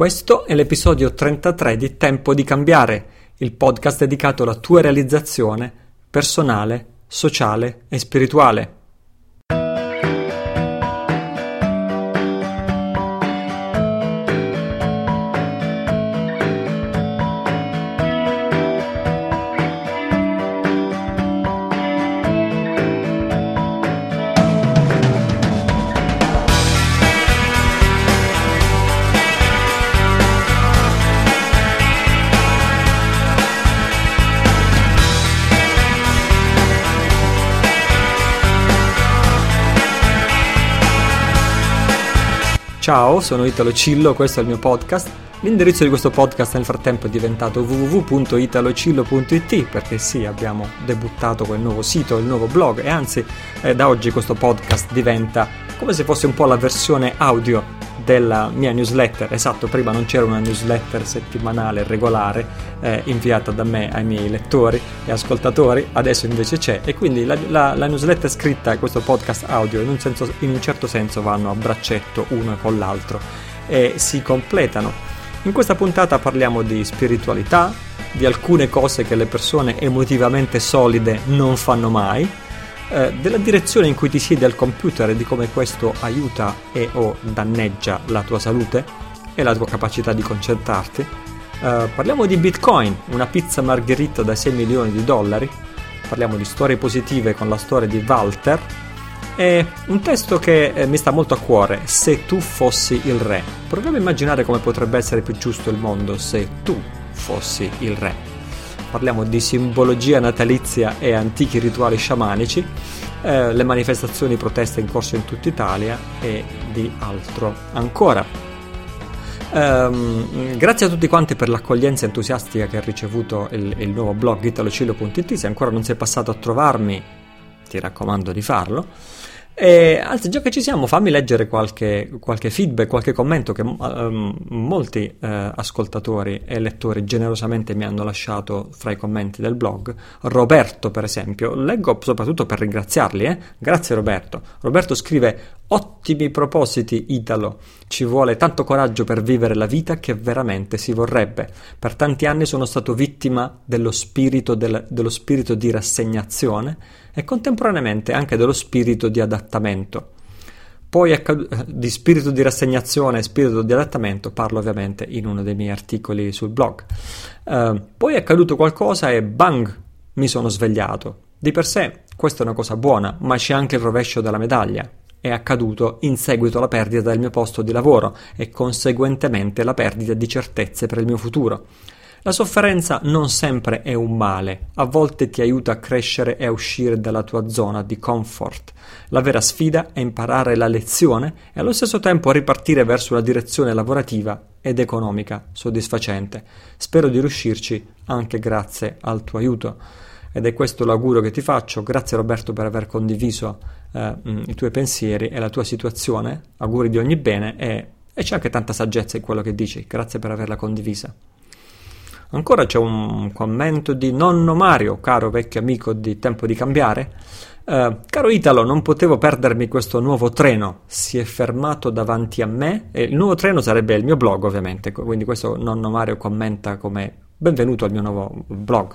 Questo è l'episodio 33 di Tempo di Cambiare, il podcast dedicato alla tua realizzazione personale, sociale e spirituale. Ciao, sono Italo Cillo, questo è il mio podcast. L'indirizzo di questo podcast nel frattempo è diventato www.italocillo.it, perché sì, abbiamo debuttato quel nuovo sito, il nuovo blog, e anzi da oggi questo podcast diventa come se fosse un po' la versione audio della mia newsletter. Esatto, prima non c'era una newsletter settimanale regolare inviata da me ai miei lettori e ascoltatori, adesso invece c'è, e quindi la newsletter scritta e questo podcast audio in un certo senso vanno a braccetto uno con l'altro e si completano. In questa puntata parliamo di spiritualità, di alcune cose che le persone emotivamente solide non fanno mai, della direzione in cui ti siedi al computer e di come questo aiuta e o danneggia la tua salute e la tua capacità di concentrarti. Parliamo di Bitcoin, una pizza margherita da $6 milioni, parliamo di storie positive con la storia di Walter e un testo che mi sta molto a cuore, Se tu fossi il re. Proviamo a immaginare come potrebbe essere più giusto il mondo se tu fossi il re. Parliamo di simbologia natalizia e antichi rituali sciamanici, le manifestazioni proteste in corso in tutta Italia e di altro ancora. Grazie a tutti quanti per l'accoglienza entusiastica che ha ricevuto il nuovo blog italocillo.it. Se ancora non sei passato a trovarmi, ti raccomando di farlo. E, anzi, già che ci siamo, fammi leggere qualche feedback, qualche commento che molti ascoltatori e lettori generosamente mi hanno lasciato fra i commenti del blog. Roberto, per esempio, leggo soprattutto per ringraziarli, eh? Grazie Roberto. Roberto scrive: ottimi propositi Italo, ci vuole tanto coraggio per vivere la vita che veramente si vorrebbe. Per tanti anni sono stato vittima dello spirito di rassegnazione e contemporaneamente anche dello spirito di adattamento. Poi di spirito di rassegnazione e spirito di adattamento parlo ovviamente in uno dei miei articoli sul blog. Poi è accaduto qualcosa e bang, mi sono svegliato. Di per sé questa è una cosa buona, ma c'è anche il rovescio della medaglia. È accaduto in seguito alla perdita del mio posto di lavoro e conseguentemente la perdita di certezze per il mio futuro. La sofferenza non sempre è un male, a volte ti aiuta a crescere e a uscire dalla tua zona di comfort. La vera sfida è imparare la lezione e allo stesso tempo ripartire verso una direzione lavorativa ed economica soddisfacente. Spero di riuscirci anche grazie al tuo aiuto. Ed è questo l'augurio che ti faccio. Grazie Roberto per aver condiviso i tuoi pensieri e la tua situazione. Auguri di ogni bene e c'è anche tanta saggezza in quello che dici. Grazie per averla condivisa. Ancora c'è un commento di nonno Mario, caro vecchio amico di Tempo di Cambiare. Caro Italo, non potevo perdermi questo nuovo treno, si è fermato davanti a me. E il nuovo treno sarebbe il mio blog, ovviamente, quindi questo nonno Mario commenta come benvenuto al mio nuovo blog.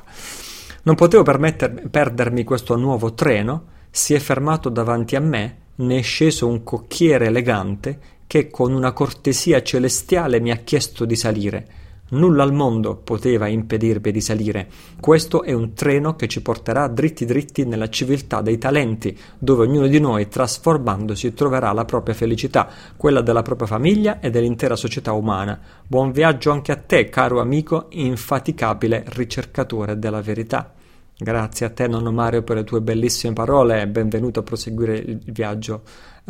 Non potevo perdermi questo nuovo treno, si è fermato davanti a me, ne è sceso un cocchiere elegante che con una cortesia celestiale mi ha chiesto di salire. Nulla al mondo poteva impedirmi di salire. Questo è un treno che ci porterà dritti dritti nella civiltà dei talenti, dove ognuno di noi, trasformandosi, troverà la propria felicità, quella della propria famiglia e dell'intera società umana. Buon viaggio anche a te, caro amico, infaticabile ricercatore della verità. Grazie a te, nonno Mario, per le tue bellissime parole e benvenuto a proseguire il viaggio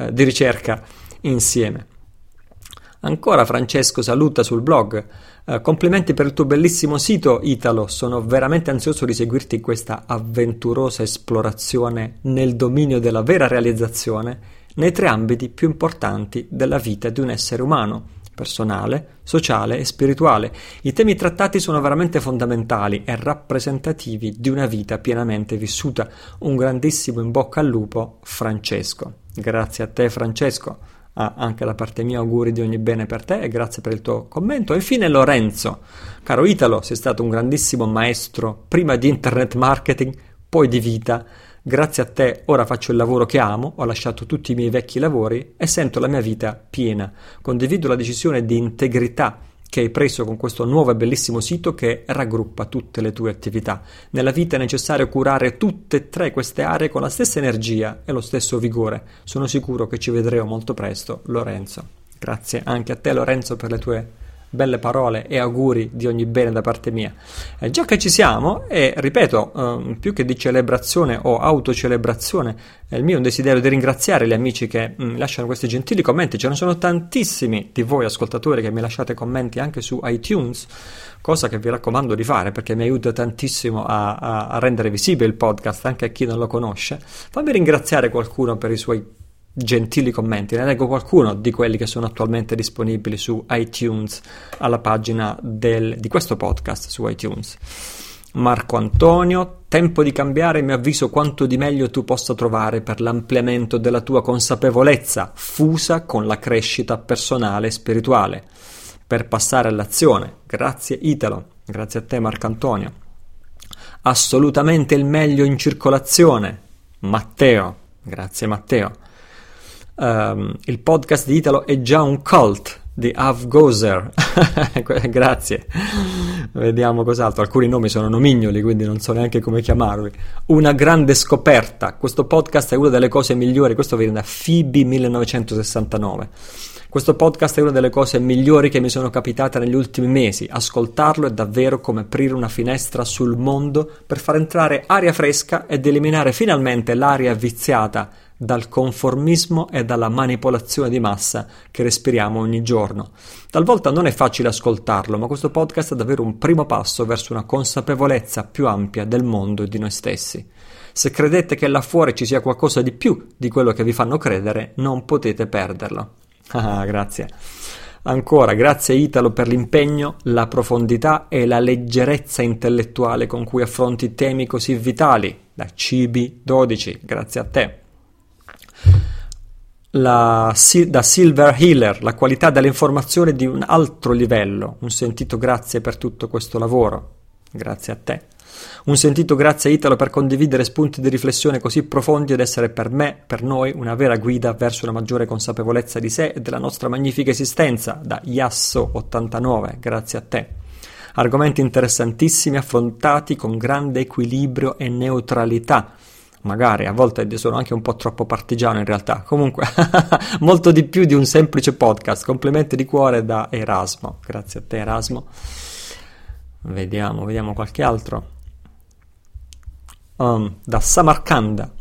di ricerca insieme. Ancora Francesco saluta sul blog. Complimenti per il tuo bellissimo sito Italo, sono veramente ansioso di seguirti in questa avventurosa esplorazione nel dominio della vera realizzazione nei tre ambiti più importanti della vita di un essere umano: personale, sociale e spirituale. I temi trattati sono veramente fondamentali e rappresentativi di una vita pienamente vissuta. Un grandissimo in bocca al lupo, Francesco. Grazie a te Francesco. anche da parte mia auguri di ogni bene per te e grazie per il tuo commento. Infine Lorenzo: caro Italo, sei stato un grandissimo maestro, prima di internet marketing, poi di vita. Grazie a te ora faccio il lavoro che amo, ho lasciato tutti i miei vecchi lavori e sento la mia vita piena. Condivido la decisione di integrità che hai preso con questo nuovo e bellissimo sito che raggruppa tutte le tue attività. Nella vita è necessario curare tutte e tre queste aree con la stessa energia e lo stesso vigore. Sono sicuro che ci vedremo molto presto, Lorenzo. Grazie anche a te, Lorenzo, per le tue belle parole e auguri di ogni bene da parte mia. Già che ci siamo, e ripeto, più che di celebrazione o autocelebrazione, il mio è un desiderio di ringraziare gli amici che lasciano questi gentili commenti. Ce ne sono tantissimi di voi ascoltatori che mi lasciate commenti anche su iTunes, cosa che vi raccomando di fare perché mi aiuta tantissimo a rendere visibile il podcast anche a chi non lo conosce. Fammi ringraziare qualcuno per i suoi gentili commenti, ne leggo qualcuno di quelli che sono attualmente disponibili su iTunes alla pagina di questo podcast su iTunes. Marco Antonio: tempo di cambiare, mi avviso quanto di meglio tu possa trovare per l'ampliamento della tua consapevolezza fusa con la crescita personale e spirituale per passare all'azione. Grazie Italo. Grazie a te Marco Antonio. Assolutamente il meglio in circolazione, Matteo. Grazie Matteo. Il podcast di Italo è già un cult di Avgozer. Grazie. Vediamo cos'altro. Alcuni nomi sono nomignoli, quindi non so neanche come chiamarvi. Una grande scoperta. Questo podcast è una delle cose migliori. Questo viene da Phoebe 1969. Questo podcast è una delle cose migliori che mi sono capitate negli ultimi mesi. Ascoltarlo è davvero come aprire una finestra sul mondo per far entrare aria fresca ed eliminare finalmente l'aria viziata dal conformismo e dalla manipolazione di massa che respiriamo ogni giorno. Talvolta non è facile ascoltarlo, ma questo podcast è davvero un primo passo verso una consapevolezza più ampia del mondo e di noi stessi. Se credete che là fuori ci sia qualcosa di più di quello che vi fanno credere, non potete perderlo. Ah, grazie. Ancora, grazie Italo per l'impegno, la profondità e la leggerezza intellettuale con cui affronti temi così vitali, da CB12, grazie a te. Da Silver Healer: la qualità dell'informazione di un altro livello, un sentito grazie per tutto questo lavoro. Grazie a te. Un sentito grazie Italo per condividere spunti di riflessione così profondi ed essere per me, per noi, una vera guida verso una maggiore consapevolezza di sé e della nostra magnifica esistenza, da Yasso89, grazie a te. Argomenti interessantissimi affrontati con grande equilibrio e neutralità. Magari a volte sono anche un po' troppo partigiano in realtà, comunque molto di più di un semplice podcast. Complimenti di cuore da Erasmo, grazie a te Erasmo. Vediamo qualche altro. Da Samarcanda: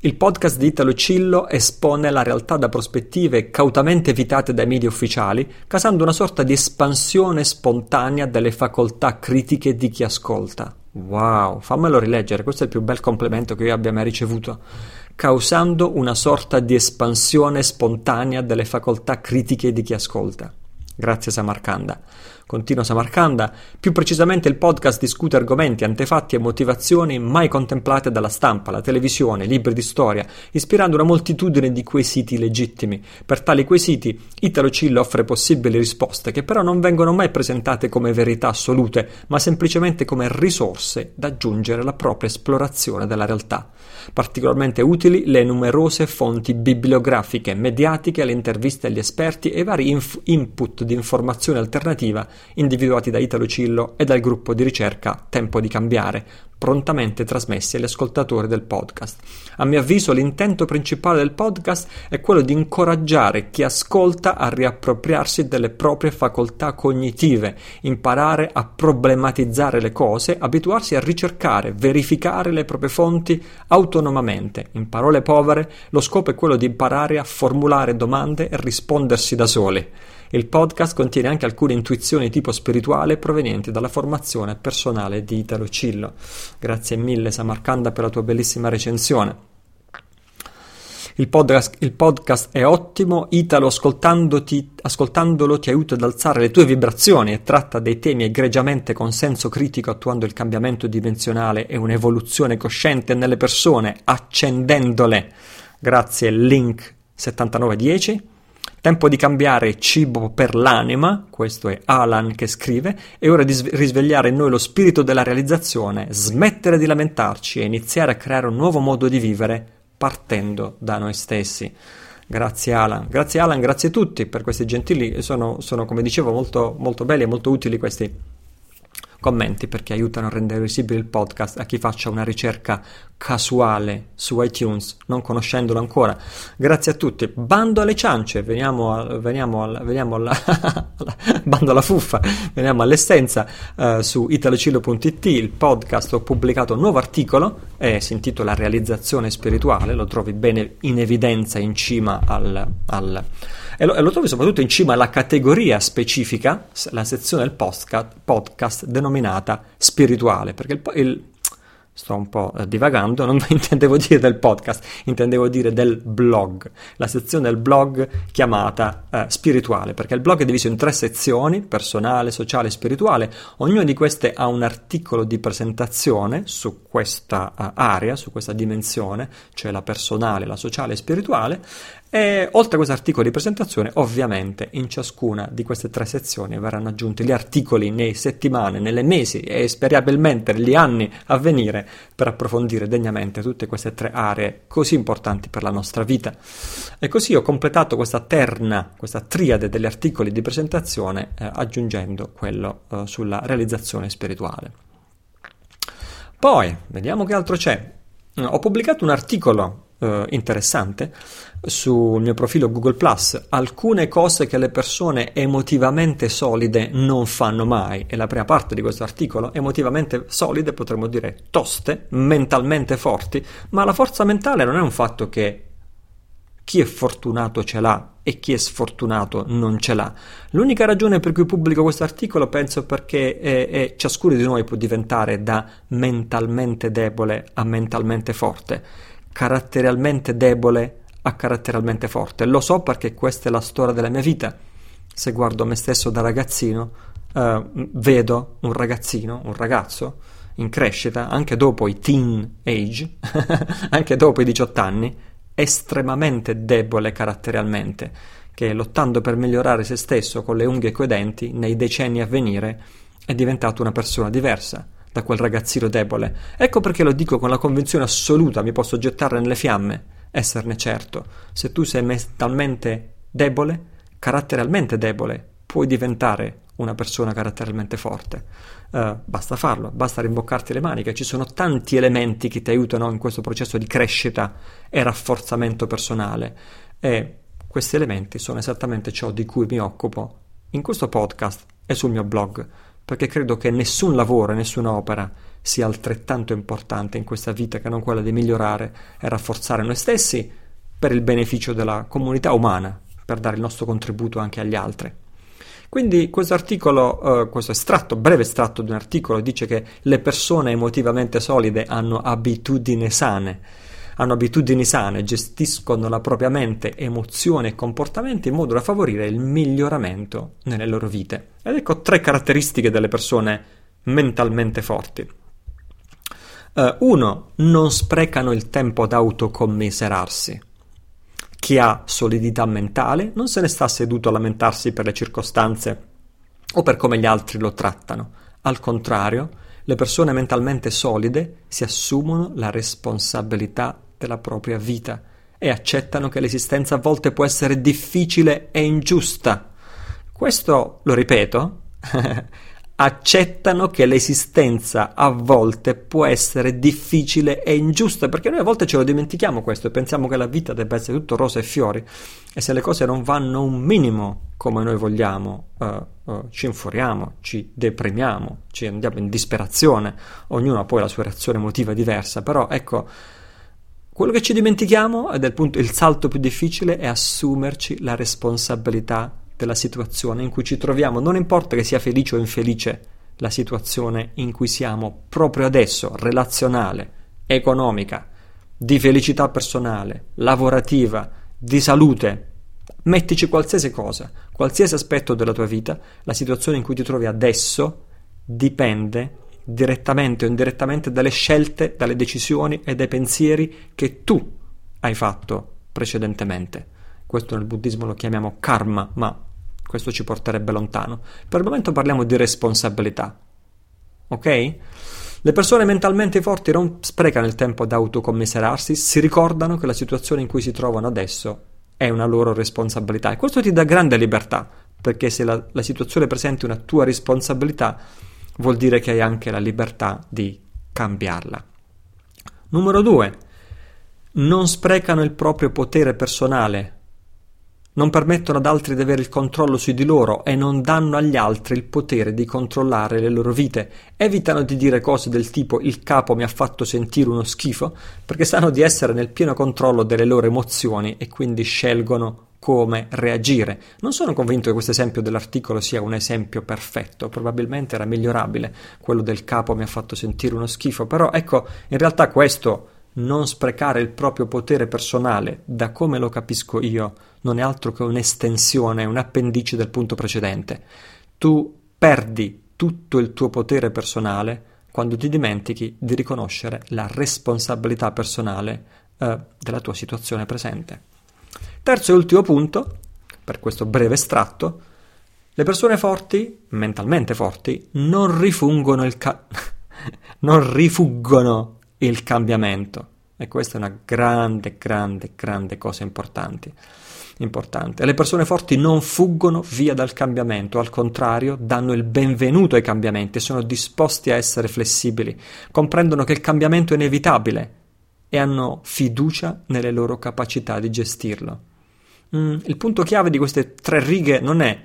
il podcast di Italo Cillo espone la realtà da prospettive cautamente evitate dai media ufficiali, causando una sorta di espansione spontanea delle facoltà critiche di chi ascolta. Wow, fammelo rileggere, questo è il più bel complimento che io abbia mai ricevuto. Causando una sorta di espansione spontanea delle facoltà critiche di chi ascolta. Grazie Samarcanda. Continua Samarcanda: più precisamente il podcast discute argomenti, antefatti e motivazioni mai contemplate dalla stampa, la televisione, libri di storia, ispirando una moltitudine di quesiti legittimi. Per tali quesiti Italo Cillo offre possibili risposte che però non vengono mai presentate come verità assolute, ma semplicemente come risorse da aggiungere alla propria esplorazione della realtà. Particolarmente utili le numerose fonti bibliografiche, mediatiche, le interviste agli esperti e i vari input di informazione alternativa individuati da Italo Cillo e dal gruppo di ricerca Tempo di Cambiare, prontamente trasmessi agli ascoltatori del podcast. A mio avviso l'intento principale del podcast è quello di incoraggiare chi ascolta a riappropriarsi delle proprie facoltà cognitive, imparare a problematizzare le cose, abituarsi a ricercare, verificare le proprie fonti autonomamente. In parole povere, lo scopo è quello di imparare a formulare domande e rispondersi da soli. Il podcast contiene anche alcune intuizioni tipo spirituale provenienti dalla formazione personale di Italo Cillo. Grazie mille Samarcanda per la tua bellissima recensione. Il podcast è ottimo, Italo, ascoltandolo ti aiuta ad alzare le tue vibrazioni e tratta dei temi egregiamente con senso critico, attuando il cambiamento dimensionale e un'evoluzione cosciente nelle persone, accendendole. Grazie Link7910. Tempo di cambiare cibo per l'anima, questo è Alan che scrive, è ora di risvegliare in noi lo spirito della realizzazione, smettere di lamentarci e iniziare a creare un nuovo modo di vivere partendo da noi stessi. Grazie Alan, grazie a tutti per questi gentili, sono come dicevo molto, molto belli e molto utili questi commenti, perché aiutano a rendere visibile il podcast a chi faccia una ricerca casuale su iTunes non conoscendolo ancora. Grazie a tutti. Bando alle ciance, bando alla fuffa, veniamo all'essenza. Su italocillo.it il podcast, ho pubblicato un nuovo articolo, si intitola Realizzazione spirituale, lo trovi bene in evidenza in cima al e lo trovi soprattutto in cima alla categoria specifica, la sezione del podcast denominata spirituale, perché sto un po' divagando, non intendevo dire del podcast, intendevo dire del blog, la sezione del blog chiamata spirituale, perché il blog è diviso in 3 sezioni, personale, sociale e spirituale. Ognuna di queste ha un articolo di presentazione su questa area, su questa dimensione, cioè la personale, la sociale e spirituale, e oltre a questo articolo di presentazione, ovviamente in ciascuna di queste 3 sezioni verranno aggiunti gli articoli nei settimane, nelle mesi e sperabilmente negli anni a venire, per approfondire degnamente tutte queste 3 aree così importanti per la nostra vita. E così ho completato questa terna, questa triade degli articoli di presentazione, aggiungendo quello sulla realizzazione spirituale. Poi vediamo che altro c'è. Ho pubblicato un articolo interessante sul mio profilo Google Plus, alcune cose che le persone emotivamente solide non fanno mai, e la prima parte di questo articolo, emotivamente solide potremmo dire toste, mentalmente forti, ma la forza mentale non è un fatto che chi è fortunato ce l'ha e chi è sfortunato non ce l'ha. L'unica ragione per cui pubblico questo articolo penso perché ciascuno di noi può diventare da mentalmente debole a mentalmente forte, caratterialmente debole a caratterialmente forte. Lo so perché questa è la storia della mia vita. Se guardo me stesso da ragazzino, vedo un ragazzo in crescita anche dopo i teen age anche dopo i 18 anni, estremamente debole caratterialmente, che lottando per migliorare se stesso con le unghie e coi denti nei decenni a venire è diventato una persona diversa da quel ragazzino debole. Ecco perché lo dico con la convinzione assoluta, mi posso gettare nelle fiamme, esserne certo. Se tu sei mentalmente debole, caratterialmente debole, puoi diventare una persona caratterialmente forte. Basta farlo, basta rimboccarti le maniche. Ci sono tanti elementi che ti aiutano in questo processo di crescita e rafforzamento personale, e questi elementi sono esattamente ciò di cui mi occupo in questo podcast e sul mio blog, perché credo che nessun lavoro e nessuna opera sia altrettanto importante in questa vita che non quella di migliorare e rafforzare noi stessi per il beneficio della comunità umana, per dare il nostro contributo anche agli altri. Quindi questo articolo, questo estratto, breve estratto di un articolo, dice che le persone emotivamente solide hanno abitudini sane, gestiscono la propria mente, emozioni e comportamenti in modo da favorire il miglioramento nelle loro vite. Ed ecco 3 caratteristiche delle persone mentalmente forti. 1. Non sprecano il tempo ad autocommiserarsi. Chi ha solidità mentale non se ne sta seduto a lamentarsi per le circostanze o per come gli altri lo trattano. Al contrario, le persone mentalmente solide si assumono la responsabilità della propria vita e accettano che l'esistenza a volte può essere difficile e ingiusta. Questo, lo ripeto, accettano che l'esistenza a volte può essere difficile e ingiusta, perché noi a volte ce lo dimentichiamo questo e pensiamo che la vita debba essere tutto rose e fiori, e se le cose non vanno un minimo come noi vogliamo, ci infuriamo, ci deprimiamo, ci andiamo in disperazione. Ognuno ha poi la sua reazione emotiva diversa, però ecco, quello che ci dimentichiamo ed è il salto più difficile è assumerci la responsabilità della situazione in cui ci troviamo. Non importa che sia felice o infelice la situazione in cui siamo proprio adesso, relazionale, economica, di felicità personale, lavorativa, di salute. Mettici qualsiasi cosa, qualsiasi aspetto della tua vita, la situazione in cui ti trovi adesso dipende direttamente o indirettamente dalle scelte, dalle decisioni e dai pensieri che tu hai fatto precedentemente. Questo nel buddismo lo chiamiamo karma, ma questo ci porterebbe lontano. Per il momento parliamo di responsabilità, ok? Le persone mentalmente forti non sprecano il tempo ad autocommiserarsi, si ricordano che la situazione in cui si trovano adesso è una loro responsabilità, e questo ti dà grande libertà, perché se la situazione presenta una tua responsabilità vuol dire che hai anche la libertà di cambiarla. Numero 2, non sprecano il proprio potere personale, non permettono ad altri di avere il controllo su di loro e non danno agli altri il potere di controllare le loro vite. Evitano di dire cose del tipo "il capo mi ha fatto sentire uno schifo", perché sanno di essere nel pieno controllo delle loro emozioni e quindi scelgono come reagire. Non sono convinto che questo esempio dell'articolo sia un esempio perfetto, probabilmente era migliorabile quello del "capo mi ha fatto sentire uno schifo", però ecco, in realtà questo non sprecare il proprio potere personale, da come lo capisco io, non è altro che un'estensione, un appendice del punto precedente. Tu perdi tutto il tuo potere personale quando ti dimentichi di riconoscere la responsabilità personale della tua situazione presente. Terzo e ultimo punto, per questo breve estratto, le persone forti, mentalmente forti, non rifuggono il cambiamento, e questa è una grande cosa importante. Le persone forti non fuggono via dal cambiamento, al contrario danno il benvenuto ai cambiamenti, sono disposti a essere flessibili, comprendono che il cambiamento è inevitabile e hanno fiducia nelle loro capacità di gestirlo. Il punto chiave di queste tre righe non è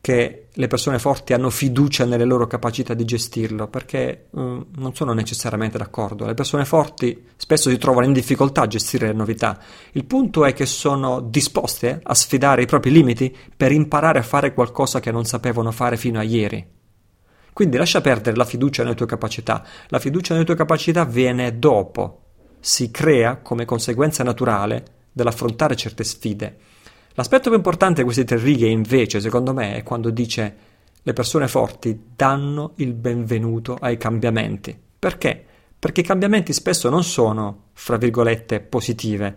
che le persone forti hanno fiducia nelle loro capacità di gestirlo, perché non sono necessariamente d'accordo. Le persone forti spesso si trovano in difficoltà a gestire le novità. Il punto è che sono disposte a sfidare i propri limiti per imparare a fare qualcosa che non sapevano fare fino a ieri. Quindi lascia perdere la fiducia nelle tue capacità. La fiducia nelle tue capacità viene dopo, si crea come conseguenza naturale dell'affrontare certe sfide. L'aspetto più importante di queste tre righe, invece, secondo me, è quando dice le persone forti danno il benvenuto ai cambiamenti. Perché? Perché i cambiamenti spesso non sono, fra virgolette, positivi,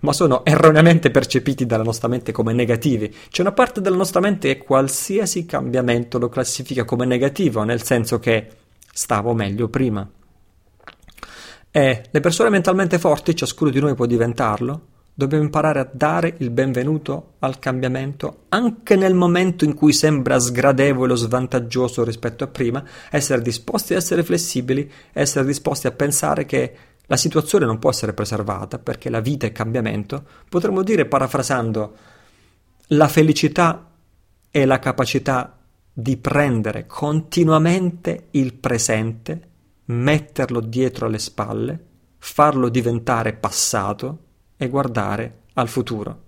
ma sono erroneamente percepiti dalla nostra mente come negativi. C'è una parte della nostra mente che qualsiasi cambiamento lo classifica come negativo, nel senso che stavo meglio prima. E le persone mentalmente forti, ciascuno di noi può diventarlo, dobbiamo imparare a dare il benvenuto al cambiamento anche nel momento in cui sembra sgradevole o svantaggioso rispetto a prima, essere disposti a essere flessibili, essere disposti a pensare che la situazione non può essere preservata perché la vita è cambiamento. Potremmo dire, parafrasando, la felicità è la capacità di prendere continuamente il presente, metterlo dietro alle spalle, farlo diventare passato e guardare al futuro.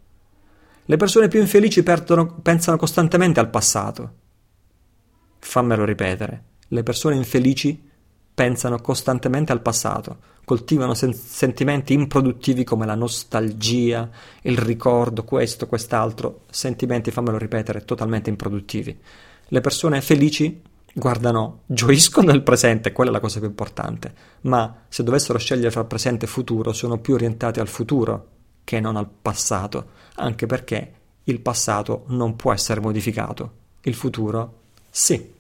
Le persone più infelici pensano costantemente al passato. Fammelo ripetere: le persone infelici pensano costantemente al passato, coltivano sentimenti improduttivi come la nostalgia, il ricordo, questo, quest'altro, sentimenti, fammelo ripetere, totalmente improduttivi. Le persone felici gioiscono del presente, quella è la cosa più importante, ma se dovessero scegliere fra presente e futuro sono più orientati al futuro che non al passato, anche perché il passato non può essere modificato, il futuro sì.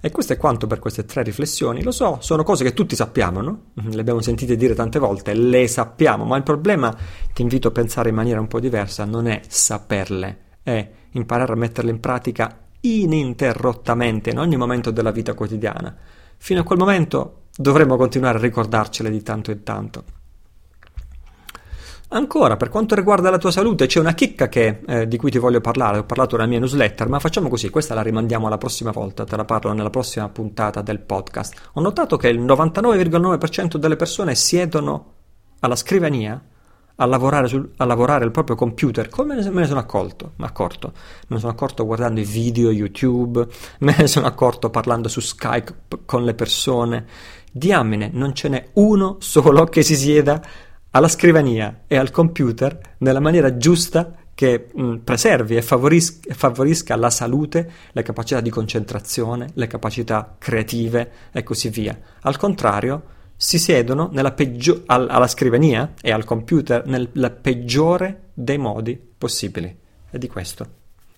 E questo è quanto per queste tre riflessioni. Lo so, sono cose che tutti sappiamo, no? Le abbiamo sentite dire tante volte, le sappiamo, ma il problema, ti invito a pensare in maniera un po' diversa, non è saperle, è imparare a metterle in pratica ininterrottamente in ogni momento della vita quotidiana. Fino a quel momento dovremo continuare a ricordarcele di tanto in tanto. Ancora, per quanto riguarda la tua salute, c'è una chicca che, di cui ti voglio parlare. Ho parlato nella mia newsletter, ma facciamo così, questa la rimandiamo alla prossima volta, te la parlo nella prossima puntata del podcast. Ho notato che il 99,9% delle persone siedono alla scrivania a lavorare il proprio computer. Come me ne sono accorto? Me ne sono accorto guardando i video YouTube, me ne sono accorto parlando su Skype con le persone. Diamine, non ce n'è uno solo che si sieda alla scrivania e al computer nella maniera giusta che preservi e favorisca la salute, la capacità di concentrazione, le capacità creative e così via. Al contrario, si siedono nella alla scrivania e al computer nella peggiore dei modi possibili. E di questo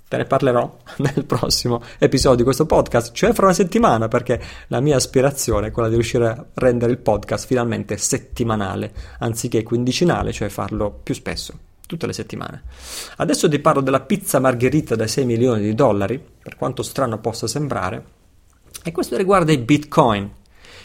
te ne parlerò nel prossimo episodio di questo podcast, cioè fra una settimana, perché la mia aspirazione è quella di riuscire a rendere il podcast finalmente settimanale anziché quindicinale, cioè farlo più spesso, tutte le settimane. Adesso ti parlo della pizza margherita da $6 milioni, per quanto strano possa sembrare, e questo riguarda i bitcoin.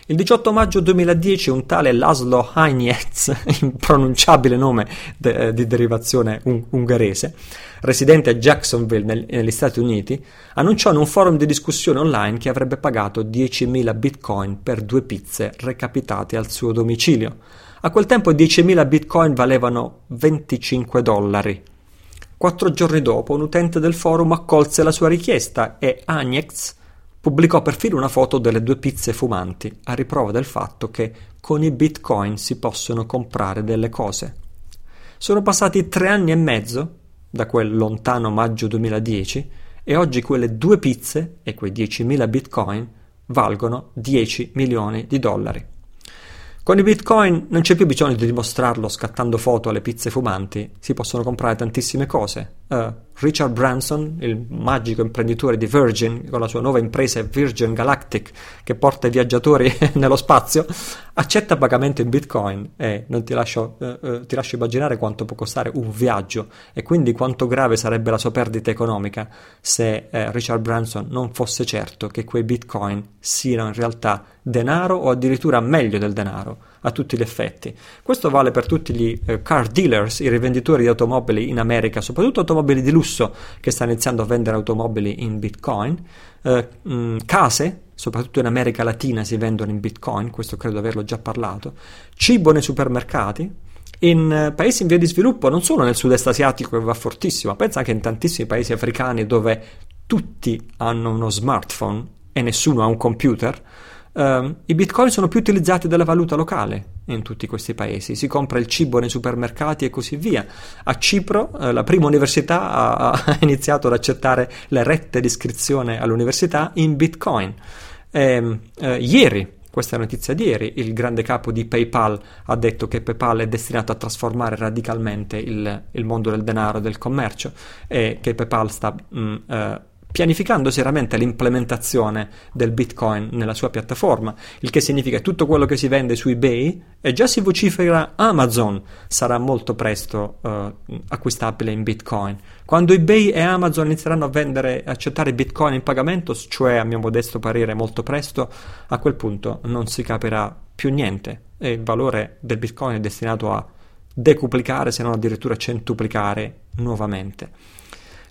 Il 18 maggio 2010 un tale Laszlo Hanyecz, impronunciabile nome di derivazione ungherese, residente a Jacksonville negli Stati Uniti, annunciò in un forum di discussione online che avrebbe pagato 10.000 bitcoin per 2 pizze recapitate al suo domicilio. A quel tempo 10.000 bitcoin valevano $25. 4 giorni dopo un utente del forum accolse la sua richiesta e Hanyecz pubblicò perfino una foto delle 2 pizze fumanti, a riprova del fatto che con i bitcoin si possono comprare delle cose. Sono passati 3 anni e mezzo da quel lontano maggio 2010 e oggi quelle 2 pizze e quei 10.000 bitcoin valgono $10 milioni. Con i bitcoin non c'è più bisogno di dimostrarlo scattando foto alle pizze fumanti, si possono comprare tantissime cose. Richard Branson, il magico imprenditore di Virgin, con la sua nuova impresa Virgin Galactic, che porta i viaggiatori nello spazio, accetta pagamento in bitcoin e non ti lascio immaginare quanto può costare un viaggio e quindi quanto grave sarebbe la sua perdita economica se Richard Branson non fosse certo che quei bitcoin siano in realtà denaro o addirittura meglio del denaro a tutti gli effetti. Questo vale per tutti gli car dealers, i rivenditori di automobili in America, soprattutto automobili di lusso che stanno iniziando a vendere automobili in bitcoin, case, soprattutto in America Latina si vendono in bitcoin, questo credo di averlo già parlato, cibo nei supermercati, in paesi in via di sviluppo, non solo nel sud-est asiatico che va fortissimo, ma pensa anche in tantissimi paesi africani dove tutti hanno uno smartphone e nessuno ha un computer. I bitcoin sono più utilizzati della valuta locale in tutti questi paesi, si compra il cibo nei supermercati e così via. A Cipro la prima università ha iniziato ad accettare le rette di iscrizione all'università in bitcoin. Ieri, questa è notizia di ieri, il grande capo di PayPal ha detto che PayPal è destinato a trasformare radicalmente il mondo del denaro e del commercio e che PayPal sta pianificando seriamente l'implementazione del bitcoin nella sua piattaforma, il che significa che tutto quello che si vende su eBay e già si vocifera Amazon sarà molto presto acquistabile in bitcoin. Quando eBay e Amazon inizieranno a vendere e accettare bitcoin in pagamento, cioè a mio modesto parere molto presto, a quel punto non si capirà più niente e il valore del bitcoin è destinato a decuplicare, se non addirittura centuplicare nuovamente.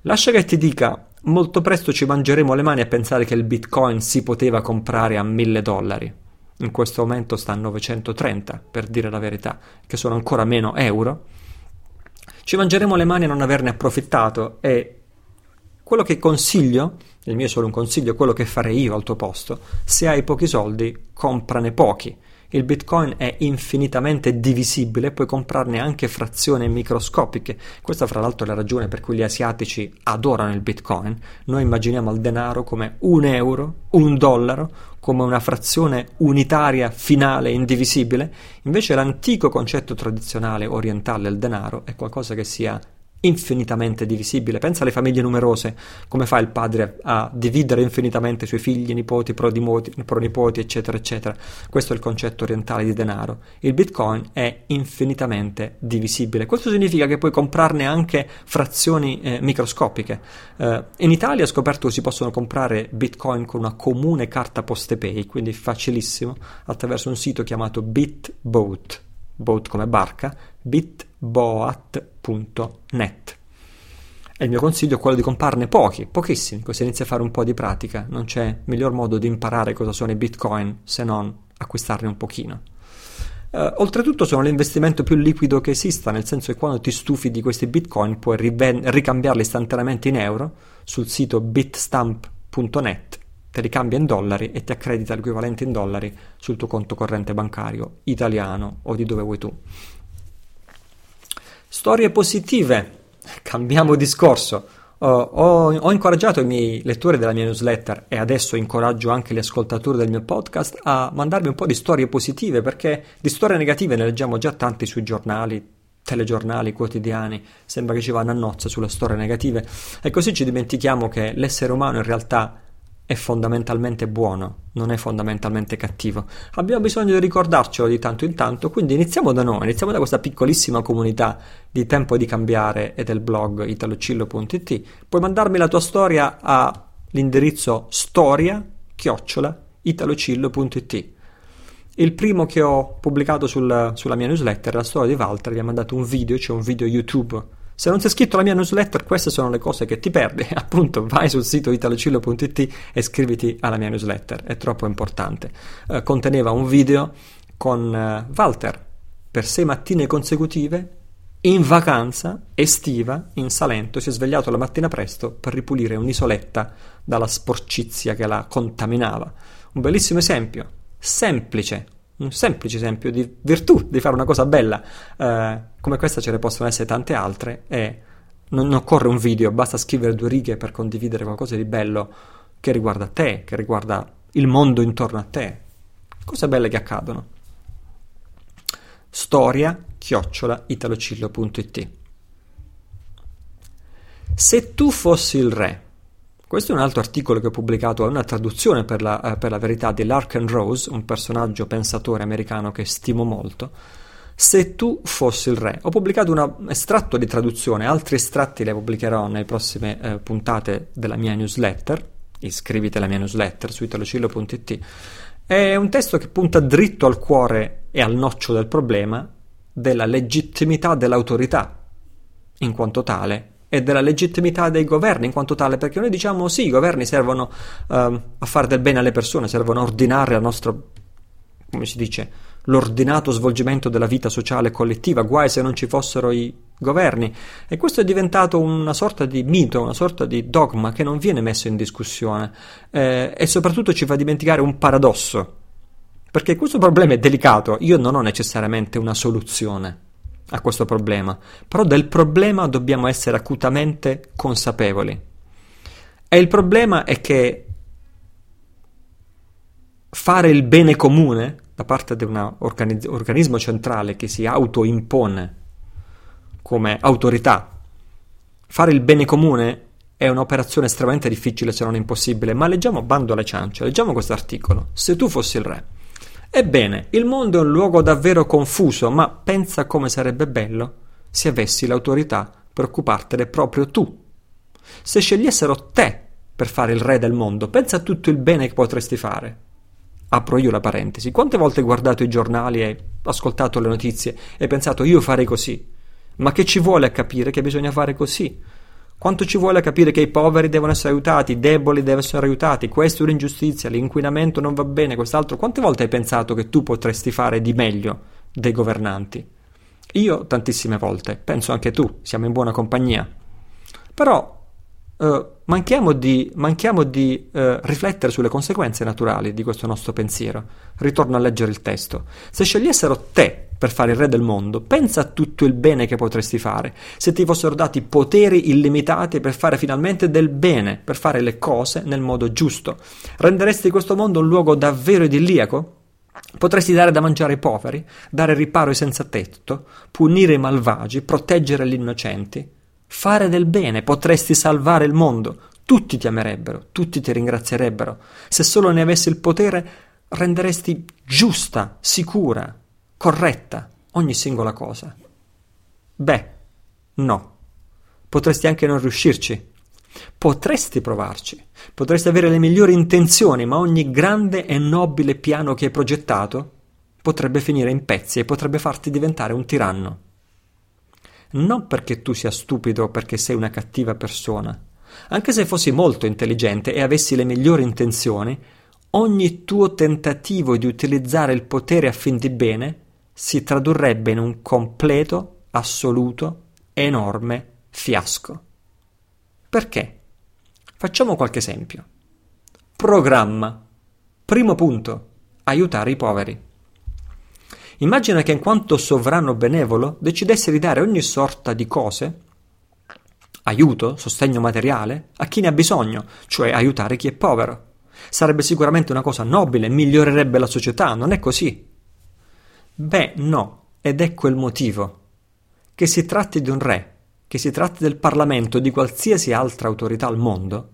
Lascia che ti dica, molto presto ci mangeremo le mani a pensare che il bitcoin si poteva comprare a $1.000. In questo momento sta a 930, per dire la verità, che sono ancora meno euro. Ci mangeremo le mani a non averne approfittato e quello che consiglio, il mio è solo un consiglio, quello che farei io al tuo posto, se hai pochi soldi, comprane pochi. Il bitcoin è infinitamente divisibile, puoi comprarne anche frazioni microscopiche. Questa fra l'altro è la ragione per cui gli asiatici adorano il bitcoin. Noi immaginiamo il denaro come €1, $1, come una frazione unitaria, finale, indivisibile. Invece l'antico concetto tradizionale orientale del denaro è qualcosa che sia infinitamente divisibile. Pensa alle famiglie numerose, come fa il padre a dividere infinitamente i suoi figli, nipoti, pronipoti, eccetera eccetera. Questo è il concetto orientale di denaro. Il bitcoin è infinitamente divisibile, questo significa che puoi comprarne anche frazioni microscopiche. In Italia ho scoperto che si possono comprare bitcoin con una comune carta Postepay, quindi facilissimo, attraverso un sito chiamato Bitboat, boat come barca, bitboat.net. E il mio consiglio è quello di comprarne pochissimi, così inizia a fare un po' di pratica. Non c'è miglior modo di imparare cosa sono i bitcoin se non acquistarne un pochino. Oltretutto sono l'investimento più liquido che esista, nel senso che quando ti stufi di questi bitcoin puoi ricambiarli istantaneamente in euro sul sito bitstamp.net, te li cambia in $, e ti accredita l'equivalente in $ sul tuo conto corrente bancario italiano o di dove vuoi tu. Storie positive, cambiamo discorso. Ho incoraggiato i miei lettori della mia newsletter, e adesso incoraggio anche gli ascoltatori del mio podcast a mandarmi un po' di storie positive, perché di storie negative ne leggiamo già tanti sui giornali, telegiornali, quotidiani. Sembra che ci vanno a nozze sulle storie negative, e così ci dimentichiamo che l'essere umano in realtà è fondamentalmente buono, non è fondamentalmente cattivo. Abbiamo bisogno di ricordarcelo di tanto in tanto, quindi iniziamo da noi, iniziamo da questa piccolissima comunità di Tempo di Cambiare e del blog italocillo.it. Puoi mandarmi la tua storia all'indirizzo storia@italocillo.it. Il primo che ho pubblicato sulla mia newsletter, la storia di Walter, gli ha mandato un video, c'è un video YouTube. Se non sei iscritto alla mia newsletter, queste sono le cose che ti perdi. Appunto, vai sul sito italocillo.it e iscriviti alla mia newsletter, è troppo importante. Conteneva un video con Walter per 6 mattine consecutive in vacanza estiva in Salento. Si è svegliato la mattina presto per ripulire un'isoletta dalla sporcizia che la contaminava. Un bellissimo esempio. Semplice, un semplice esempio di virtù, di fare una cosa bella. Come questa ce ne possono essere tante altre, e non occorre un video, basta scrivere 2 righe per condividere qualcosa di bello che riguarda te, che riguarda il mondo intorno a te, cose belle che accadono. storia@italocillo.it. Se tu fossi il re. Questo è un altro articolo che ho pubblicato, è una traduzione per la verità di Larkin Rose, un personaggio pensatore americano che stimo molto. Se tu fossi il re. Ho pubblicato un estratto di traduzione, altri estratti le pubblicherò nelle prossime puntate della mia newsletter. Iscriviti alla mia newsletter su italocillo.it. È un testo che punta dritto al cuore e al nocciolo del problema della legittimità dell'autorità in quanto tale, e della legittimità dei governi in quanto tale, perché noi diciamo sì, i governi servono a fare del bene alle persone, servono a ordinare il nostro, come si dice, l'ordinato svolgimento della vita sociale collettiva, guai se non ci fossero i governi. E questo è diventato una sorta di mito, una sorta di dogma che non viene messo in discussione, e soprattutto ci fa dimenticare un paradosso, perché questo problema è delicato. Io non ho necessariamente una soluzione a questo problema, però del problema dobbiamo essere acutamente consapevoli. E il problema è che fare il bene comune da parte di un organismo centrale che si autoimpone come autorità, fare il bene comune è un'operazione estremamente difficile, se non impossibile. Ma leggiamo, bando alle ciance, leggiamo questo articolo. Se tu fossi il re. Ebbene, il mondo è un luogo davvero confuso, ma pensa come sarebbe bello se avessi l'autorità per occupartene proprio tu. Se scegliessero te per fare il re del mondo, pensa a tutto il bene che potresti fare. Apro io la parentesi. Quante volte ho guardato i giornali e ascoltato le notizie e pensato io farei così? Ma che ci vuole a capire che bisogna fare così? Quanto ci vuole a capire che i poveri devono essere aiutati, i deboli devono essere aiutati, questa è un'ingiustizia, l'inquinamento non va bene, quest'altro. Quante volte hai pensato che tu potresti fare di meglio dei governanti? Io tantissime volte, penso anche tu, siamo in buona compagnia. Però manchiamo di riflettere sulle conseguenze naturali di questo nostro pensiero. Ritorno a leggere il testo. Se scegliessero te per fare il re del mondo, pensa a tutto il bene che potresti fare. Se ti fossero dati poteri illimitati per fare finalmente del bene, per fare le cose nel modo giusto, renderesti questo mondo un luogo davvero idilliaco? Potresti dare da mangiare ai poveri, dare riparo ai senza tetto, punire i malvagi, proteggere gli innocenti, fare del bene, potresti salvare il mondo. Tutti ti amerebbero, tutti ti ringrazierebbero. Se solo ne avessi il potere, renderesti giusta, sicura, corretta ogni singola cosa. Beh, no. Potresti anche non riuscirci. Potresti provarci. Potresti avere le migliori intenzioni, ma ogni grande e nobile piano che hai progettato potrebbe finire in pezzi e potrebbe farti diventare un tiranno. Non perché tu sia stupido o perché sei una cattiva persona. Anche se fossi molto intelligente e avessi le migliori intenzioni, ogni tuo tentativo di utilizzare il potere a fin di bene si tradurrebbe in un completo, assoluto, enorme fiasco. Perché? Facciamo qualche esempio. Programma. Primo punto. Aiutare i poveri. Immagina che in quanto sovrano benevolo decidesse di dare ogni sorta di cose aiuto, sostegno materiale a chi ne ha bisogno, cioè aiutare chi è povero. Sarebbe sicuramente una cosa nobile, migliorerebbe la società, non è così? Beh, no, ed ecco il motivo. Che si tratti di un re, che si tratti del Parlamento o di qualsiasi altra autorità al mondo,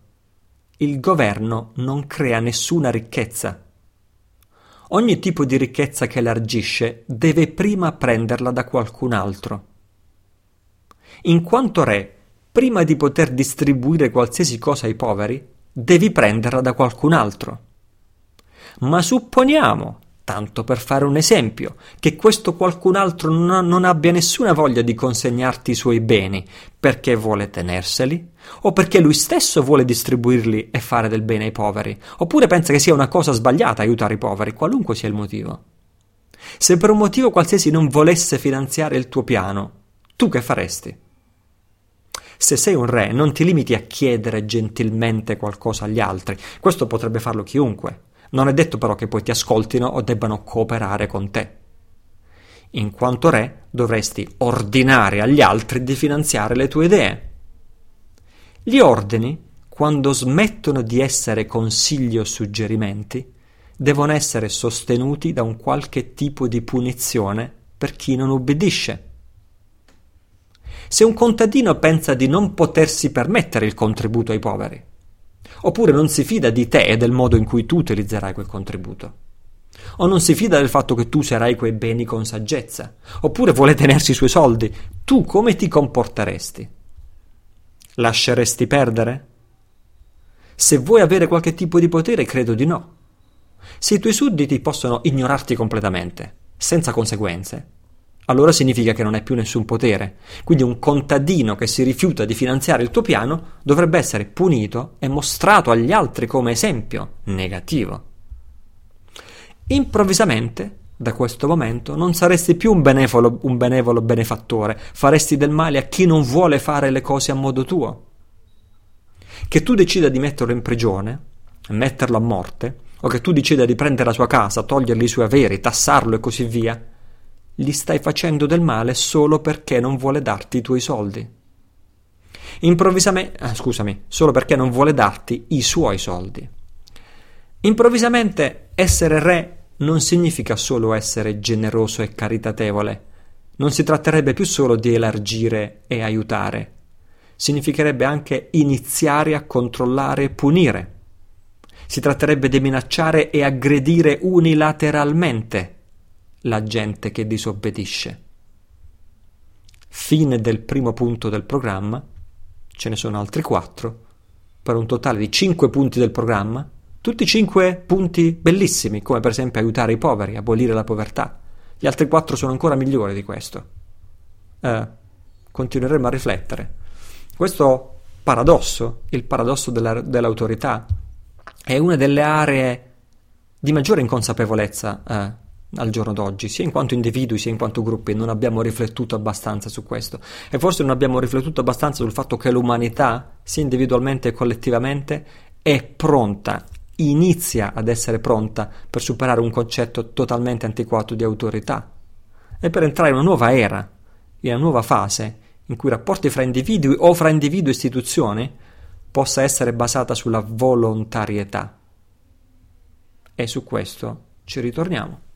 il governo non crea nessuna ricchezza. Ogni tipo di ricchezza che elargisce deve prima prenderla da qualcun altro. In quanto re, prima di poter distribuire qualsiasi cosa ai poveri, devi prenderla da qualcun altro. Ma supponiamo, tanto per fare un esempio, che questo qualcun altro non abbia nessuna voglia di consegnarti i suoi beni perché vuole tenerseli, o perché lui stesso vuole distribuirli e fare del bene ai poveri, oppure pensa che sia una cosa sbagliata aiutare i poveri, qualunque sia il motivo. Se per un motivo qualsiasi non volesse finanziare il tuo piano, tu che faresti? Se sei un re, non ti limiti a chiedere gentilmente qualcosa agli altri, questo potrebbe farlo chiunque. Non è detto però che poi ti ascoltino o debbano cooperare con te. In quanto re, dovresti ordinare agli altri di finanziare le tue idee. Gli ordini, quando smettono di essere consigli o suggerimenti, devono essere sostenuti da un qualche tipo di punizione per chi non ubbidisce. Se un contadino pensa di non potersi permettere il contributo ai poveri, oppure non si fida di te e del modo in cui tu utilizzerai quel contributo, o non si fida del fatto che tu userai quei beni con saggezza, oppure vuole tenersi i suoi soldi, tu come ti comporteresti? Lasceresti perdere? Se vuoi avere qualche tipo di potere, credo di no. Se i tuoi sudditi possono ignorarti completamente, senza conseguenze, allora significa che non hai più nessun potere. Quindi un contadino che si rifiuta di finanziare il tuo piano dovrebbe essere punito e mostrato agli altri come esempio negativo. Improvvisamente, da questo momento, non saresti più un benevolo benefattore, faresti del male a chi non vuole fare le cose a modo tuo. Che tu decida di metterlo in prigione, metterlo a morte, o che tu decida di prendere la sua casa, togliergli i suoi averi, tassarlo e così via, gli stai facendo del male solo perché non vuole darti i tuoi soldi. Solo perché non vuole darti i suoi soldi. Improvvisamente essere re non significa solo essere generoso e caritatevole. Non si tratterebbe più solo di elargire e aiutare. Significherebbe anche iniziare a controllare e punire. Si tratterebbe di minacciare e aggredire unilateralmente la gente che disobbedisce. Fine del primo punto del programma. Ce ne sono altri 4, per un totale di 5 punti del programma, tutti 5 punti bellissimi, come per esempio aiutare i poveri, abolire la povertà. Gli altri 4 sono ancora migliori di questo. Continueremo a riflettere. Questo paradosso, il paradosso dell'autorità, è una delle aree di maggiore inconsapevolezza al giorno d'oggi, sia in quanto individui sia in quanto gruppi. Non abbiamo riflettuto abbastanza su questo, e forse non abbiamo riflettuto abbastanza sul fatto che l'umanità, sia individualmente che collettivamente, è pronta, inizia ad essere pronta per superare un concetto totalmente antiquato di autorità e per entrare in una nuova era, in una nuova fase in cui i rapporti fra individui o fra individui e istituzioni possa essere basata sulla volontarietà. E su questo ci ritorniamo.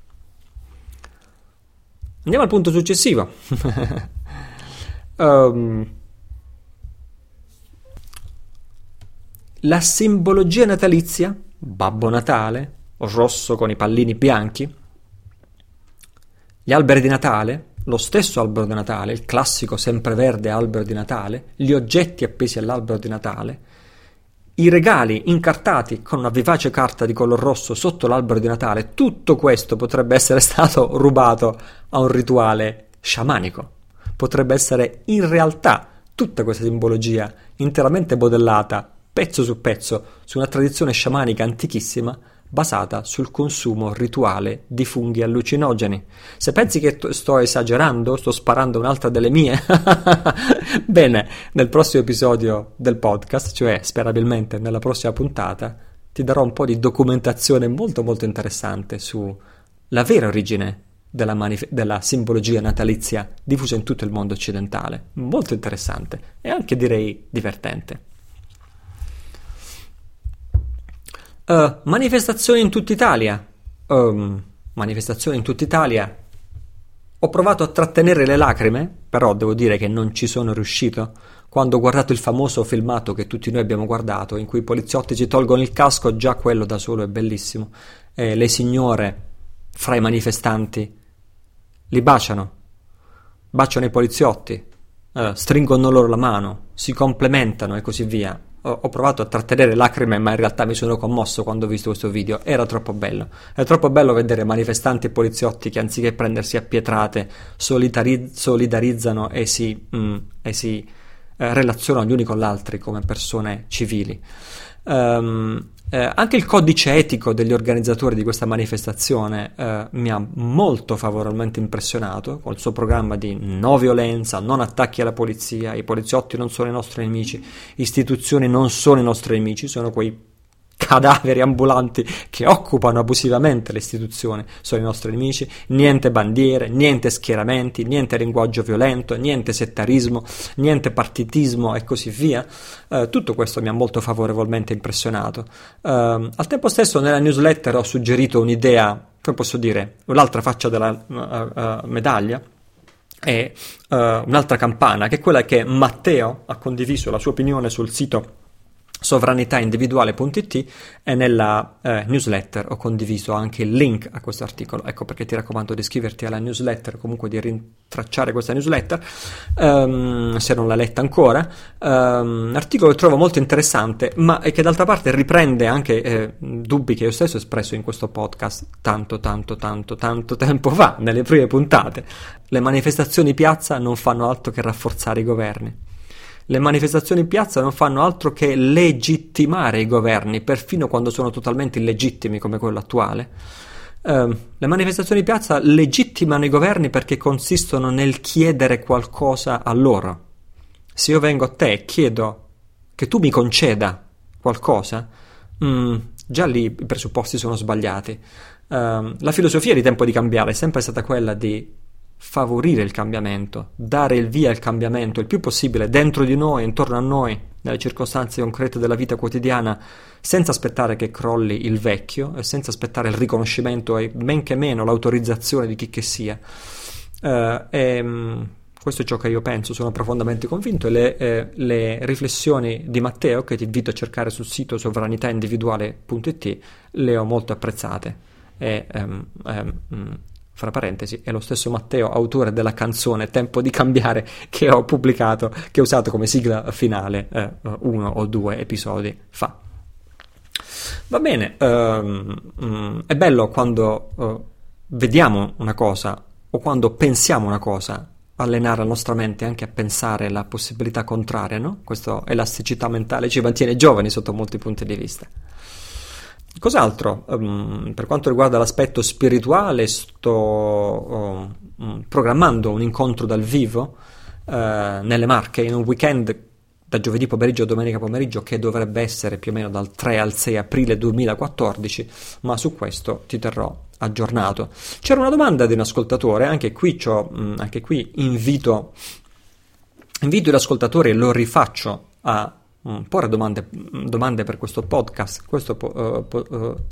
Andiamo al punto successivo. La simbologia natalizia, Babbo Natale, rosso con i pallini bianchi, gli alberi di Natale, lo stesso albero di Natale, il classico sempreverde albero di Natale, gli oggetti appesi all'albero di Natale, i regali incartati con una vivace carta di color rosso sotto l'albero di Natale, tutto questo potrebbe essere stato rubato a un rituale sciamanico. Potrebbe essere in realtà tutta questa simbologia interamente modellata, pezzo su pezzo, su una tradizione sciamanica antichissima basata sul consumo rituale di funghi allucinogeni. Se pensi che sto esagerando, sto sparando un'altra delle mie, bene, nel prossimo episodio del podcast, cioè sperabilmente nella prossima puntata, ti darò un po' di documentazione molto molto interessante su la vera origine della simbologia natalizia diffusa in tutto il mondo occidentale. Molto interessante e anche direi divertente. Manifestazioni in tutta Italia. Manifestazioni in tutta Italia. Ho provato a trattenere le lacrime, però devo dire che non ci sono riuscito. Quando ho guardato il famoso filmato che tutti noi abbiamo guardato, in cui i poliziotti ci tolgono il casco, già quello da solo è bellissimo, e le signore fra i manifestanti li baciano i poliziotti, stringono loro la mano, si complementano e così via. Ho provato a trattenere lacrime, ma in realtà mi sono commosso quando ho visto questo video. Era troppo bello, è troppo bello vedere manifestanti e poliziotti che anziché prendersi a pietrate solidarizzano e si relazionano gli uni con gli altri come persone civili. Anche il codice etico degli organizzatori di questa manifestazione mi ha molto favorevolmente impressionato, col suo programma di no violenza, non attacchi alla polizia, i poliziotti non sono i nostri nemici, istituzioni non sono i nostri nemici, sono quei cadaveri ambulanti che occupano abusivamente le istituzioni, sono i nostri nemici. Niente bandiere, niente schieramenti, niente linguaggio violento, niente settarismo, niente partitismo e così via. Tutto questo mi ha molto favorevolmente impressionato. Al tempo stesso nella newsletter ho suggerito un'idea, come posso dire, l'altra faccia della medaglia, è un'altra campana, che è quella che Matteo ha condiviso la sua opinione sul sito Sovranitàindividuale.it, e nella newsletter ho condiviso anche il link a questo articolo. Ecco perché ti raccomando di iscriverti alla newsletter, comunque di rintracciare questa newsletter se non l'hai letta ancora. Articolo che trovo molto interessante, ma che d'altra parte riprende anche dubbi che io stesso ho espresso in questo podcast tanto tempo fa, nelle prime puntate. Le manifestazioni in piazza non fanno altro che rafforzare i governi. Le manifestazioni in piazza non fanno altro che legittimare i governi, perfino quando sono totalmente illegittimi come quello attuale. Le manifestazioni in piazza legittimano i governi perché consistono nel chiedere qualcosa a loro. Se io vengo a te e chiedo che tu mi conceda qualcosa, già lì i presupposti sono sbagliati. La filosofia di Tempo di Cambiare è sempre stata quella di favorire il cambiamento, dare il via al cambiamento il più possibile dentro di noi, intorno a noi, nelle circostanze concrete della vita quotidiana, senza aspettare che crolli il vecchio e senza aspettare il riconoscimento e men che meno l'autorizzazione di chi che sia. Questo è ciò che io penso, sono profondamente convinto, e le riflessioni di Matteo, che ti invito a cercare sul sito sovranitàindividuale.it, le ho molto apprezzate. Fra parentesi, è lo stesso Matteo autore della canzone Tempo di Cambiare che ho pubblicato, che ho usato come sigla finale uno o due episodi fa. Va bene, è bello quando vediamo una cosa o quando pensiamo una cosa, allenare la nostra mente anche a pensare la possibilità contraria, no? Questa elasticità mentale ci mantiene giovani sotto molti punti di vista. Cos'altro? Per quanto riguarda l'aspetto spirituale, sto programmando un incontro dal vivo nelle Marche, in un weekend da giovedì pomeriggio a domenica pomeriggio, che dovrebbe essere più o meno dal 3 al 6 aprile 2014, ma su questo ti terrò aggiornato. C'era una domanda di un ascoltatore, anche qui invito gli ascoltatori, e lo rifaccio, a porre domande per questo podcast,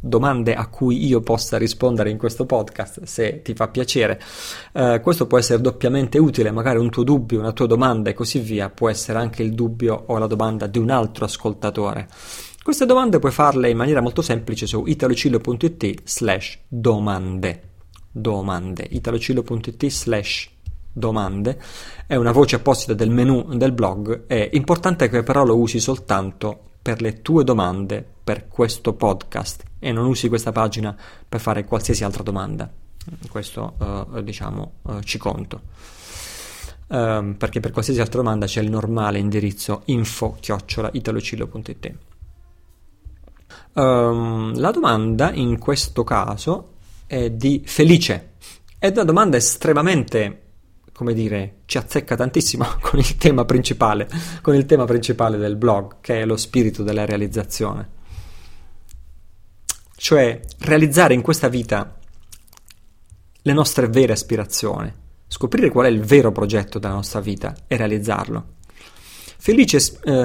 domande a cui io possa rispondere in questo podcast, se ti fa piacere. Questo può essere doppiamente utile, magari un tuo dubbio, una tua domanda e così via, può essere anche il dubbio o la domanda di un altro ascoltatore. Queste domande puoi farle in maniera molto semplice su italocillo.it/domande. italocillo.it/domande è una voce apposita del menu del blog. È importante che però lo usi soltanto per le tue domande per questo podcast, e non usi questa pagina per fare qualsiasi altra domanda. Questo ci conto, perché per qualsiasi altra domanda c'è il normale indirizzo info@italocillo.it. La domanda in questo caso è di Felice, ed è una domanda estremamente, come dire, ci azzecca tantissimo con il tema principale del blog, che è lo spirito della realizzazione. Cioè, realizzare in questa vita le nostre vere aspirazioni, scoprire qual è il vero progetto della nostra vita e realizzarlo. Felice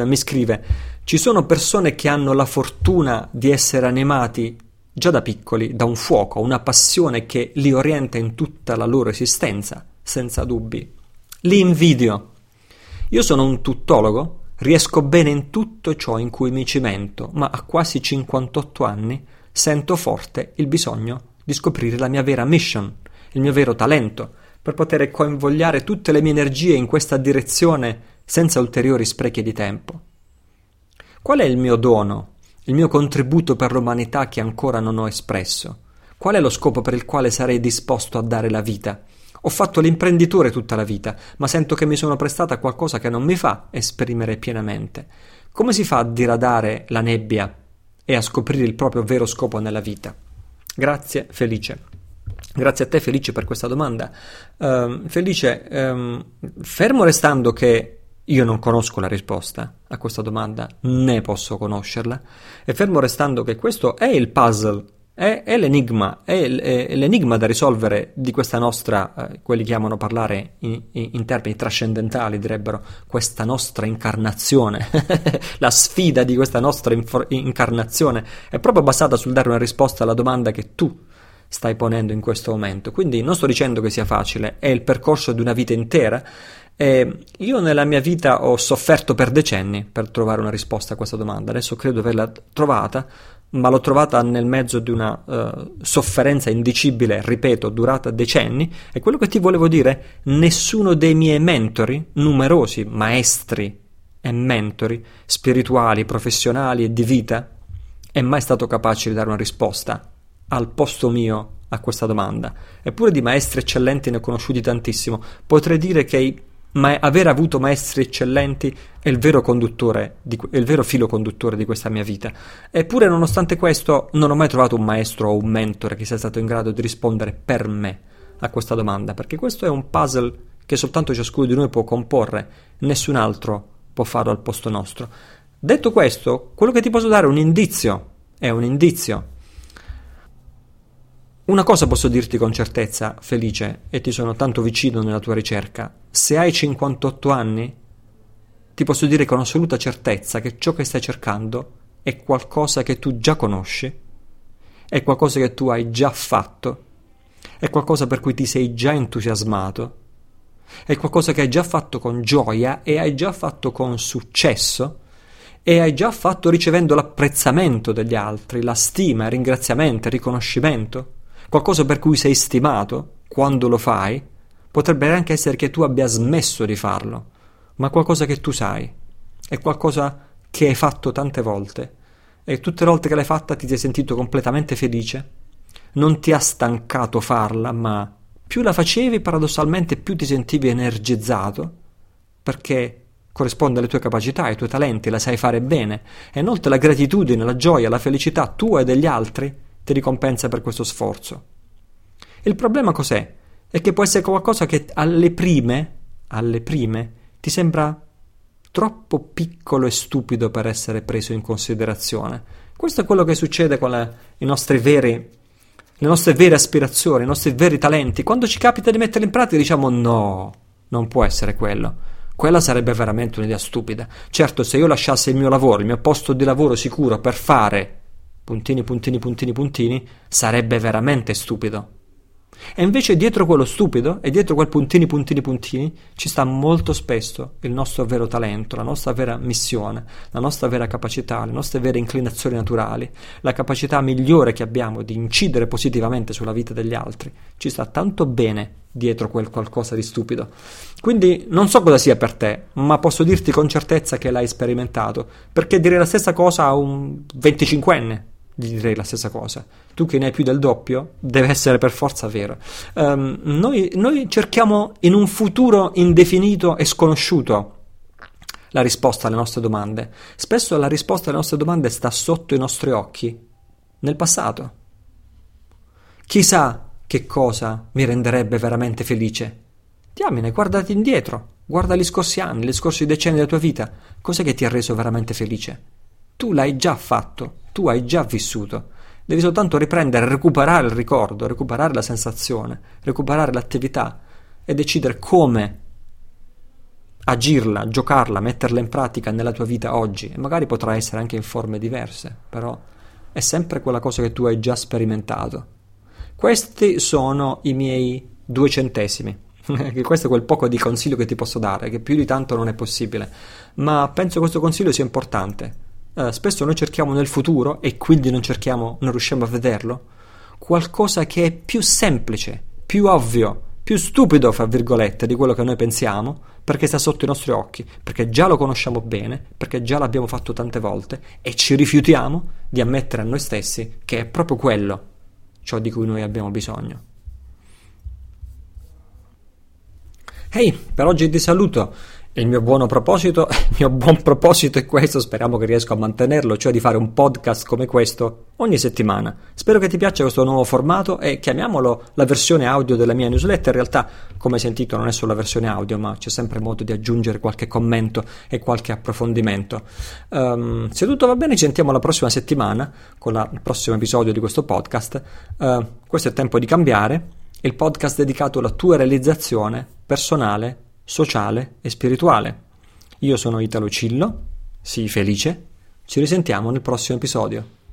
mi scrive: ci sono persone che hanno la fortuna di essere animati già da piccoli da un fuoco, una passione che li orienta in tutta la loro esistenza, senza dubbi. Li invidio. Io sono un tuttologo, riesco bene in tutto ciò in cui mi cimento, ma a quasi 58 anni sento forte il bisogno di scoprire la mia vera mission, il mio vero talento, per poter coinvolgere tutte le mie energie in questa direzione senza ulteriori sprechi di tempo. Qual è il mio dono, il mio contributo per l'umanità che ancora non ho espresso? Qual è lo scopo per il quale sarei disposto a dare la vita? Ho fatto l'imprenditore tutta la vita, ma sento che mi sono prestata a qualcosa che non mi fa esprimere pienamente. Come si fa a diradare la nebbia e a scoprire il proprio vero scopo nella vita? Grazie, Felice. Grazie a te, Felice, per questa domanda. Felice, fermo restando che io non conosco la risposta a questa domanda, né posso conoscerla, e fermo restando che questo è il puzzle, è l'enigma, è l'enigma da risolvere di questa nostra, quelli che amano parlare in termini trascendentali direbbero, questa nostra incarnazione. La sfida di questa nostra incarnazione è proprio basata sul dare una risposta alla domanda che tu stai ponendo in questo momento. Quindi non sto dicendo che sia facile, è il percorso di una vita intera, e io nella mia vita ho sofferto per decenni per trovare una risposta a questa domanda. Adesso credo di averla trovata, ma l'ho trovata nel mezzo di una sofferenza indicibile, ripeto, durata decenni. E quello che ti volevo dire, nessuno dei miei mentori, numerosi maestri e mentori spirituali, professionali e di vita, è mai stato capace di dare una risposta al posto mio a questa domanda. Eppure di maestri eccellenti ne ho conosciuti tantissimo. Potrei dire che aver avuto maestri eccellenti è il vero conduttore, è il vero filo conduttore di questa mia vita. Eppure, nonostante questo, non ho mai trovato un maestro o un mentore che sia stato in grado di rispondere per me a questa domanda, perché questo è un puzzle che soltanto ciascuno di noi può comporre, nessun altro può farlo al posto nostro. Detto questo, quello che ti posso dare è un indizio, Una cosa posso dirti con certezza, Felice, e ti sono tanto vicino nella tua ricerca. Se hai 58 anni, ti posso dire con assoluta certezza che ciò che stai cercando è qualcosa che tu già conosci, è qualcosa che tu hai già fatto, è qualcosa per cui ti sei già entusiasmato, è qualcosa che hai già fatto con gioia e hai già fatto con successo, e hai già fatto ricevendo l'apprezzamento degli altri, la stima, il ringraziamento, il riconoscimento. Qualcosa per cui sei stimato quando lo fai. Potrebbe anche essere che tu abbia smesso di farlo, ma qualcosa che tu sai, è qualcosa che hai fatto tante volte, e tutte le volte che l'hai fatta ti sei sentito completamente felice, non ti ha stancato farla, ma più la facevi paradossalmente più ti sentivi energizzato, perché corrisponde alle tue capacità, ai tuoi talenti, la sai fare bene, e inoltre la gratitudine, la gioia, la felicità tua e degli altri ti ricompensa per questo sforzo. Il problema cos'è? È che può essere qualcosa che alle prime ti sembra troppo piccolo e stupido per essere preso in considerazione. Questo è quello che succede con le nostre vere aspirazioni, i nostri veri talenti. Quando ci capita di metterli in pratica diciamo no, non può essere quello. Quella sarebbe veramente un'idea stupida. Certo, se io lasciassi il mio lavoro, il mio posto di lavoro sicuro per fare ... sarebbe veramente stupido. E invece dietro quello stupido e dietro quel ... ci sta molto spesso il nostro vero talento, la nostra vera missione, la nostra vera capacità, le nostre vere inclinazioni naturali, la capacità migliore che abbiamo di incidere positivamente sulla vita degli altri. Ci sta tanto bene dietro quel qualcosa di stupido. Quindi non so cosa sia per te, ma posso dirti con certezza che l'hai sperimentato, perché direi la stessa cosa a un 25enne. Gli direi la stessa cosa. Tu che ne hai più del doppio, deve essere per forza vero. Noi cerchiamo in un futuro indefinito e sconosciuto la risposta alle nostre domande. Spesso la risposta alle nostre domande sta sotto i nostri occhi, nel passato. Chissà che cosa mi renderebbe veramente felice. Diamine, guardati indietro, guarda gli scorsi anni, gli scorsi decenni della tua vita. Cos'è che ti ha reso veramente felice? Tu l'hai già fatto. Tu hai già vissuto devi soltanto riprendere, recuperare il ricordo, recuperare la sensazione, recuperare l'attività e decidere come agirla, giocarla, metterla in pratica nella tua vita oggi. E magari potrà essere anche in forme diverse, però è sempre quella cosa che tu hai già sperimentato. Questi sono i miei 2 centesimi. Questo è quel poco di consiglio che ti posso dare, che più di tanto non è possibile, ma penso che questo consiglio sia importante. Spesso noi cerchiamo nel futuro, e quindi non riusciamo a vederlo, qualcosa che è più semplice, più ovvio, più stupido, fra virgolette, di quello che noi pensiamo, perché sta sotto i nostri occhi, perché già lo conosciamo bene, perché già l'abbiamo fatto tante volte, e ci rifiutiamo di ammettere a noi stessi che è proprio quello ciò di cui noi abbiamo bisogno. Hey, per oggi ti saluto. Il mio buon proposito è questo, speriamo che riesco a mantenerlo, cioè di fare un podcast come questo ogni settimana. Spero che ti piaccia questo nuovo formato e chiamiamolo la versione audio della mia newsletter. In realtà, come hai sentito, non è solo la versione audio, ma c'è sempre modo di aggiungere qualche commento e qualche approfondimento. Se tutto va bene, ci sentiamo la prossima settimana con il prossimo episodio di questo podcast. Questo è Tempo di Cambiare, il podcast dedicato alla tua realizzazione personale, sociale e spirituale. Io sono Italo Cillo, sii felice, ci risentiamo nel prossimo episodio.